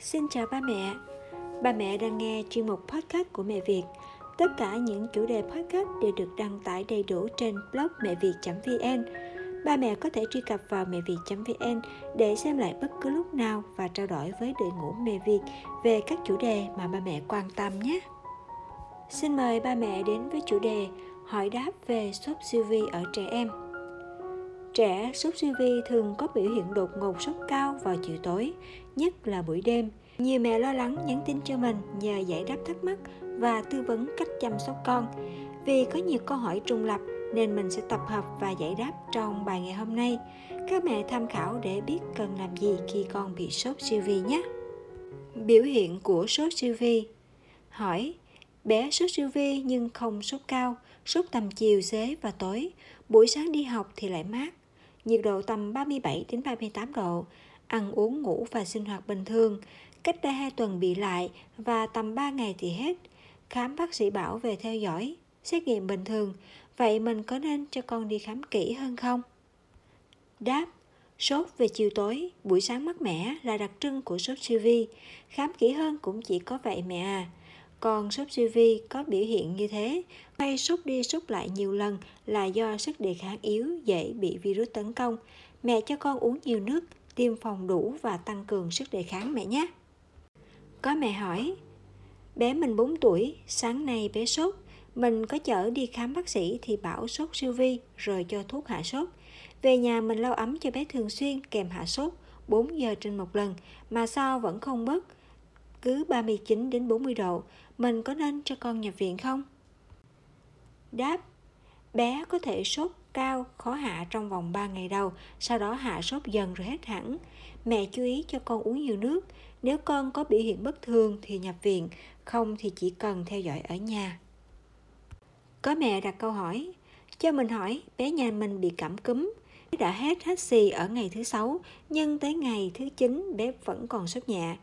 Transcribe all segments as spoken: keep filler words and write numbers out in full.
Xin chào ba mẹ. Ba mẹ đang nghe chuyên mục podcast của Mẹ Việt. Tất cả những chủ đề podcast đều được đăng tải đầy đủ trên blog mẹ viet chấm vn. Ba mẹ có thể truy cập vào mẹ viet chấm vn để xem lại bất cứ lúc nào và trao đổi với đội ngũ Mẹ Việt về các chủ đề mà ba mẹ quan tâm nhé. Xin mời ba mẹ đến với chủ đề hỏi đáp về sốt siêu vi ở trẻ em. Trẻ sốt siêu vi thường có biểu hiện đột ngột sốt cao vào chiều tối, nhất là buổi đêm. Nhiều mẹ lo lắng nhắn tin cho mình nhờ giải đáp thắc mắc và tư vấn cách chăm sóc con. Vì có nhiều câu hỏi trùng lặp nên mình sẽ tập hợp và giải đáp trong bài ngày hôm nay. Các mẹ tham khảo để biết cần làm gì khi con bị sốt siêu vi nhé. Biểu hiện của sốt siêu vi. Hỏi: bé sốt siêu vi nhưng không sốt cao, sốt tầm chiều, xế và tối, buổi sáng đi học thì lại mát, nhiệt độ tầm ba mươi bảy đến ba mươi tám độ, ăn uống ngủ và sinh hoạt bình thường, cách đây hai tuần bị lại và tầm ba ngày thì hết, khám bác sĩ bảo về theo dõi, xét nghiệm bình thường, vậy mình có nên cho con đi khám kỹ hơn không? Đáp: sốt về chiều tối, buổi sáng mát mẻ là đặc trưng của sốt siêu vi, khám kỹ hơn cũng chỉ có vậy mẹ à. Còn sốt siêu vi có biểu hiện như thế, hay sốt đi sốt lại nhiều lần là do sức đề kháng yếu, dễ bị virus tấn công. Mẹ cho con uống nhiều nước, tiêm phòng đủ và tăng cường sức đề kháng mẹ nhé. Có mẹ hỏi: bé mình bốn tuổi, sáng nay bé sốt, mình có chở đi khám bác sĩ thì bảo sốt siêu vi rồi cho thuốc hạ sốt. Về nhà mình lau ấm cho bé thường xuyên kèm hạ sốt bốn giờ trên một lần mà sao vẫn không bớt, cứ ba mươi chín đến bốn mươi độ, mình có nên cho con nhập viện không? Đáp: bé có thể sốt cao, khó hạ trong vòng ba ngày đầu, sau đó hạ sốt dần rồi hết hẳn. Mẹ chú ý cho con uống nhiều nước, nếu con có biểu hiện bất thường thì nhập viện, không thì chỉ cần theo dõi ở nhà. Có mẹ đặt câu hỏi: cho mình hỏi, bé nhà mình bị cảm cúm, đã hết hắt xì ở ngày thứ sáu, nhưng tới ngày thứ chín bé vẫn còn sốt nhẹ.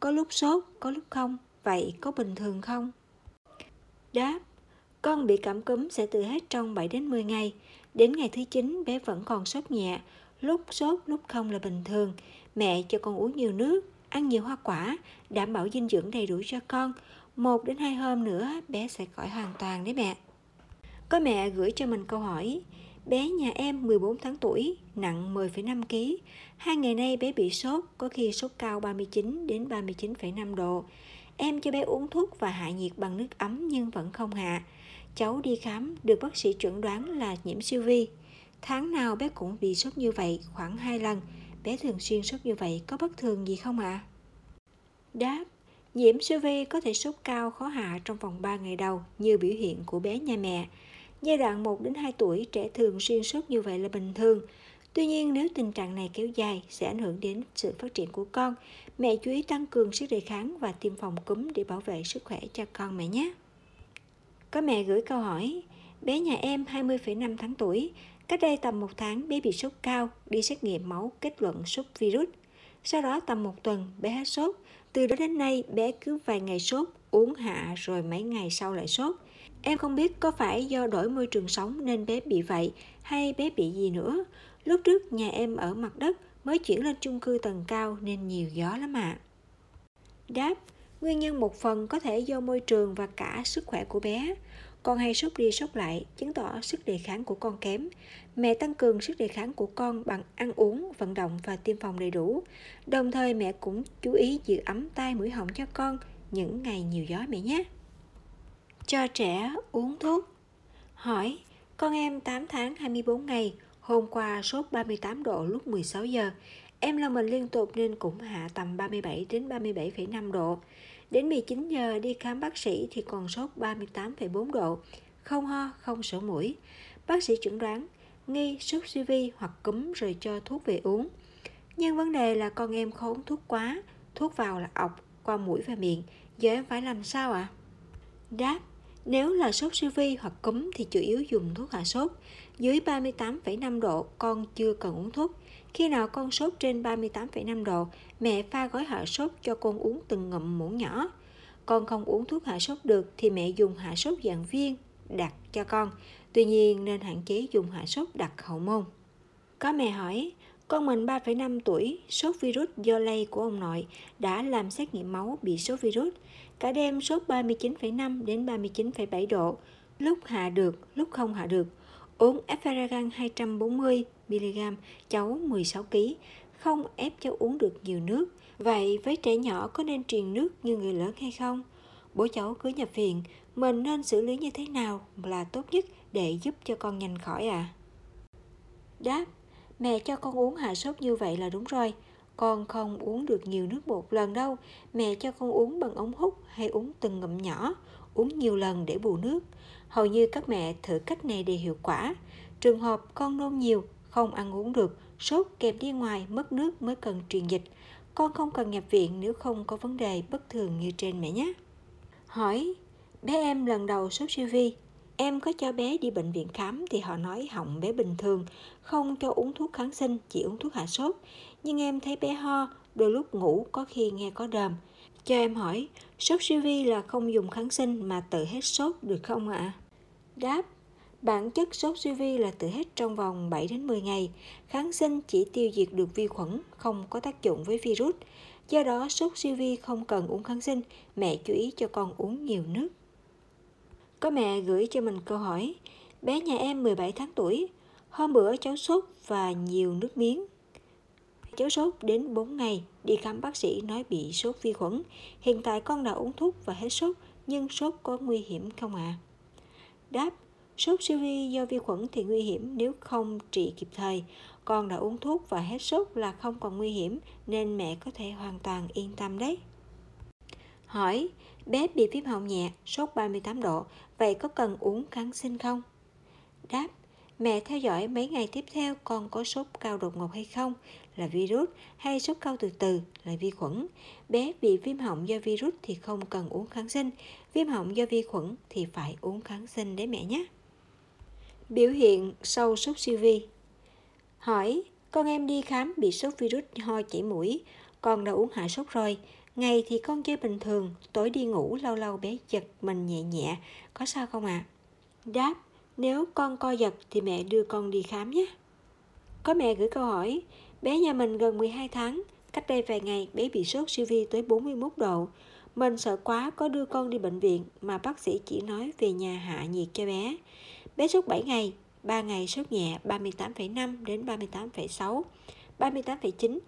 Có lúc sốt, có lúc không, vậy có bình thường không? Đáp: con bị cảm cúm sẽ tự hết trong bảy đến mười ngày. Đến ngày thứ chín bé vẫn còn sốt nhẹ, lúc sốt lúc không là bình thường. Mẹ cho con uống nhiều nước, ăn nhiều hoa quả, đảm bảo dinh dưỡng đầy đủ cho con. một đến hai hôm nữa bé sẽ khỏi hoàn toàn đấy mẹ. Có mẹ gửi cho mình câu hỏi: bé nhà em mười bốn tháng tuổi, nặng mười phẩy năm ki lô gam. Hai ngày nay bé bị sốt, có khi sốt cao ba mươi chín đến ba mươi chín phẩy năm độ. Em cho bé uống thuốc và hạ nhiệt bằng nước ấm nhưng vẫn không hạ. Cháu đi khám được bác sĩ chẩn đoán là nhiễm siêu vi. Tháng nào bé cũng bị sốt như vậy, khoảng hai lần. Bé thường xuyên sốt như vậy có bất thường gì không ạ? À? Đáp: nhiễm siêu vi có thể sốt cao khó hạ trong vòng ba ngày đầu như biểu hiện của bé nhà mẹ. Giai đoạn một đến hai tuổi trẻ thường xuyên sốt như vậy là bình thường. Tuy nhiên nếu tình trạng này kéo dài sẽ ảnh hưởng đến sự phát triển của con. Mẹ chú ý tăng cường sức đề kháng và tiêm phòng cúm để bảo vệ sức khỏe cho con mẹ nhé. Có mẹ gửi câu hỏi: bé nhà em hai mươi phẩy năm tháng tuổi, cách đây tầm một tháng bé bị sốt cao, đi xét nghiệm máu kết luận sốt virus. Sau đó tầm một tuần bé hết sốt, từ đó đến nay bé cứ vài ngày sốt, uống hạ rồi mấy ngày sau lại sốt. Em không biết có phải do đổi môi trường sống nên bé bị vậy hay bé bị gì nữa. Lúc trước nhà em ở mặt đất mới chuyển lên chung cư tầng cao nên nhiều gió lắm ạ. À. Đáp: nguyên nhân một phần có thể do môi trường và cả sức khỏe của bé. Con hay sốt đi sốt lại, chứng tỏ sức đề kháng của con kém. Mẹ tăng cường sức đề kháng của con bằng ăn uống, vận động và tiêm phòng đầy đủ. Đồng thời mẹ cũng chú ý giữ ấm tai mũi họng cho con những ngày nhiều gió mẹ nhé. Cho trẻ uống thuốc. Hỏi: con em tám tháng hai mươi bốn ngày, hôm qua sốt ba mươi tám độ lúc mười sáu giờ. Em là mình liên tục nên cũng hạ tầm ba mươi bảy đến ba mươi bảy phẩy năm độ. Đến mười chín giờ đi khám bác sĩ thì còn sốt ba mươi tám phẩy bốn độ, không ho, không sổ mũi. Bác sĩ chẩn đoán nghi sốt siêu vi hoặc cúm rồi cho thuốc về uống. Nhưng vấn đề là con em khốn thuốc quá, thuốc vào là ọc qua mũi và miệng. Giờ em phải làm sao ạ? À? Đáp: nếu là sốt siêu vi hoặc cúm thì chủ yếu dùng thuốc hạ sốt. Dưới ba mươi tám phẩy năm độ con chưa cần uống thuốc. Khi nào con sốt trên ba mươi tám phẩy năm độ, mẹ pha gói hạ sốt cho con uống từng ngụm muỗng nhỏ. Con không uống thuốc hạ sốt được thì mẹ dùng hạ sốt dạng viên đặt cho con. Tuy nhiên nên hạn chế dùng hạ sốt đặc hậu môn. Có mẹ hỏi: Con mình ba phẩy năm tuổi, sốt virus do lây của ông nội, đã làm xét nghiệm máu bị sốt virus. Cả đêm sốt ba mươi chín phẩy năm đến ba mươi chín phẩy bảy độ, lúc hạ được, lúc không hạ được. Uống Effergan hai trăm bốn mươi mi li gam, cháu mười sáu ki lô gam, không ép cháu uống được nhiều nước. Vậy với trẻ nhỏ có nên truyền nước như người lớn hay không? Bố cháu cứ nhập viện, mình nên xử lý như thế nào là tốt nhất để giúp cho con nhanh khỏi ạ? À? Đáp: mẹ cho con uống hạ sốt như vậy là đúng rồi. Con không uống được nhiều nước một lần đâu. Mẹ cho con uống bằng ống hút hay uống từng ngụm nhỏ, uống nhiều lần để bù nước. Hầu như các mẹ thử cách này để hiệu quả. Trường hợp con nôn nhiều, không ăn uống được, sốt kèm đi ngoài, mất nước mới cần truyền dịch. Con không cần nhập viện nếu không có vấn đề bất thường như trên mẹ nhé. Hỏi: bé em lần đầu sốt siêu vi, em có cho bé đi bệnh viện khám thì họ nói họng bé bình thường, không cho uống thuốc kháng sinh, chỉ uống thuốc hạ sốt. Nhưng em thấy bé ho, đôi lúc ngủ có khi nghe có đờm. Cho em hỏi, sốt siêu vi là không dùng kháng sinh mà tự hết sốt được không ạ? À? Đáp: bản chất sốt siêu vi là tự hết trong vòng bảy đến mười ngày. Kháng sinh chỉ tiêu diệt được vi khuẩn, không có tác dụng với virus. Do đó sốt siêu vi không cần uống kháng sinh, mẹ chú ý cho con uống nhiều nước. Có mẹ gửi cho mình câu hỏi: bé nhà em mười bảy tháng tuổi, hôm bữa cháu sốt và nhiều nước miếng. Cháu sốt đến bốn ngày, đi khám bác sĩ nói bị sốt vi khuẩn. Hiện tại con đã uống thuốc và hết sốt, nhưng sốt có nguy hiểm không ạ? À? Đáp: sốt siêu vi do vi khuẩn thì nguy hiểm nếu không trị kịp thời. Con đã uống thuốc và hết sốt là không còn nguy hiểm, nên mẹ có thể hoàn toàn yên tâm đấy. Hỏi: bé bị viêm họng nhẹ, sốt ba mươi tám độ, vậy có cần uống kháng sinh không? Đáp: mẹ theo dõi mấy ngày tiếp theo con có sốt cao đột ngột hay không là virus, hay sốt cao từ từ là vi khuẩn. Bé bị viêm họng do virus thì không cần uống kháng sinh, viêm họng do vi khuẩn thì phải uống kháng sinh đấy mẹ nhé. Biểu hiện sau sốt siêu vi. Hỏi: con em đi khám bị sốt virus ho chảy mũi, con đã uống hạ sốt rồi. Ngày thì con chơi bình thường, tối đi ngủ lâu lâu bé giật mình nhẹ nhẹ, có sao không ạ? À? Đáp: nếu con co giật thì mẹ đưa con đi khám nhé. Có mẹ gửi câu hỏi: bé nhà mình gần mười hai tháng, cách đây vài ngày bé bị sốt siêu vi tới bốn mươi mốt độ. Mình sợ quá có đưa con đi bệnh viện mà bác sĩ chỉ nói về nhà hạ nhiệt cho bé. Bé sốt bảy ngày, ba ngày sốt nhẹ ba mươi tám phẩy năm đến ba mươi tám phẩy sáu, ba mươi tám phẩy chín.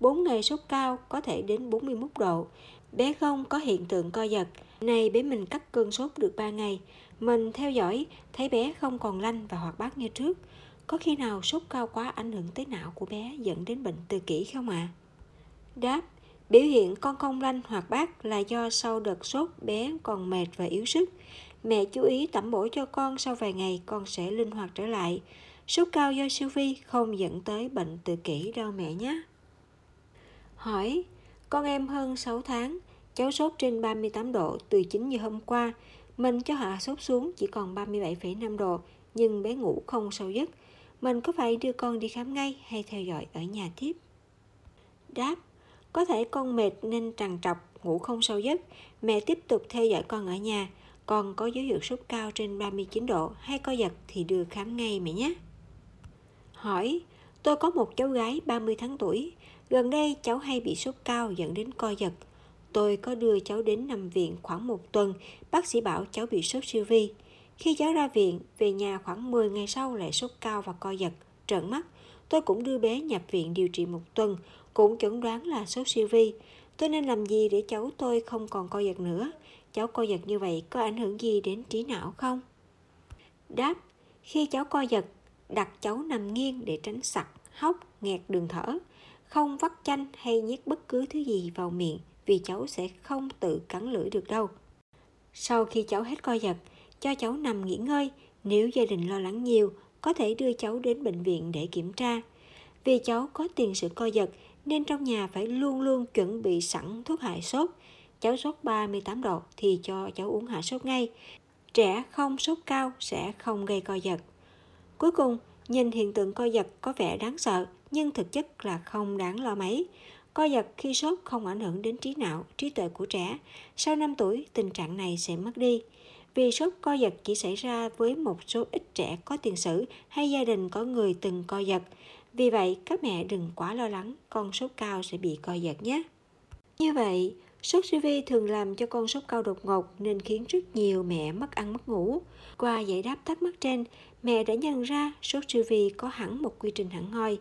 bốn ngày sốt cao có thể đến bốn mươi mốt độ. Bé không có hiện tượng co giật. Nay bé mình cắt cơn sốt được ba ngày. Mình theo dõi, thấy bé không còn lanh và hoạt bát như trước. Có khi nào sốt cao quá ảnh hưởng tới não của bé dẫn đến bệnh tự kỷ không ạ? À? Đáp: biểu hiện con không lanh hoạt bát là do sau đợt sốt bé còn mệt và yếu sức. Mẹ chú ý tẩm bổ cho con, sau vài ngày con sẽ linh hoạt trở lại. Sốt cao do siêu vi không dẫn tới bệnh tự kỷ đâu mẹ nhé. Hỏi: con em hơn sáu tháng, cháu sốt trên ba mươi tám độ từ chín giờ hôm qua. Mình cho hạ sốt xuống chỉ còn ba mươi bảy phẩy năm độ, nhưng bé ngủ không sâu giấc. Mình có phải đưa con đi khám ngay hay theo dõi ở nhà tiếp? Đáp: có thể con mệt nên trằn trọc, ngủ không sâu giấc. Mẹ tiếp tục theo dõi con ở nhà. Con có dấu hiệu sốt cao trên ba mươi chín độ hay co giật thì đưa khám ngay mẹ nhé. Hỏi: tôi có một cháu gái ba mươi tháng tuổi. Gần đây cháu hay bị sốt cao dẫn đến co giật. Tôi có đưa cháu đến nằm viện khoảng một tuần, bác sĩ bảo cháu bị sốt siêu vi. Khi cháu ra viện, về nhà khoảng mười ngày sau lại sốt cao và co giật, trợn mắt. Tôi cũng đưa bé nhập viện điều trị một tuần, cũng chẩn đoán là sốt siêu vi. Tôi nên làm gì để cháu tôi không còn co giật nữa? Cháu co giật như vậy có ảnh hưởng gì đến trí não không? Đáp: khi cháu co giật, đặt cháu nằm nghiêng để tránh sặc, hóc, nghẹt đường thở. Không vắt chanh hay nhét bất cứ thứ gì vào miệng vì cháu sẽ không tự cắn lưỡi được đâu. Sau khi cháu hết co giật, cho cháu nằm nghỉ ngơi. Nếu gia đình lo lắng nhiều, có thể đưa cháu đến bệnh viện để kiểm tra. Vì cháu có tiền sử co giật nên trong nhà phải luôn luôn chuẩn bị sẵn thuốc hạ sốt. Cháu sốt ba mươi tám độ thì cho cháu uống hạ sốt ngay. Trẻ không sốt cao sẽ không gây co giật. Cuối cùng, nhìn hiện tượng co giật có vẻ đáng sợ, nhưng thực chất là không đáng lo mấy. Co giật khi sốt không ảnh hưởng đến trí não, trí tuệ của trẻ. Sau năm tuổi, tình trạng này sẽ mất đi. Vì sốt co giật chỉ xảy ra với một số ít trẻ có tiền sử hay gia đình có người từng co giật. Vì vậy, các mẹ đừng quá lo lắng con sốt cao sẽ bị co giật nhé. Như vậy, sốt siêu vi thường làm cho con sốt cao đột ngột nên khiến rất nhiều mẹ mất ăn mất ngủ. Qua giải đáp thắc mắc trên, mẹ đã nhận ra sốt siêu vi có hẳn một quy trình hẳn hoi.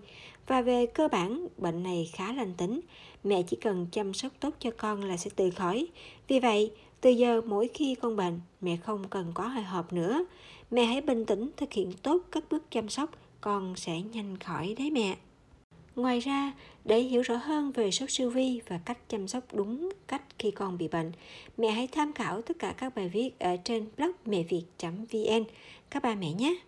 Và về cơ bản, bệnh này khá lành tính. Mẹ chỉ cần chăm sóc tốt cho con là sẽ tự khỏi. Vì vậy, từ giờ mỗi khi con bệnh, mẹ không cần quá hồi hộp nữa. Mẹ hãy bình tĩnh thực hiện tốt các bước chăm sóc, con sẽ nhanh khỏi đấy mẹ. Ngoài ra, để hiểu rõ hơn về sốt siêu vi và cách chăm sóc đúng cách khi con bị bệnh, mẹ hãy tham khảo tất cả các bài viết ở trên blog mẹ việt chấm vn các ba mẹ nhé.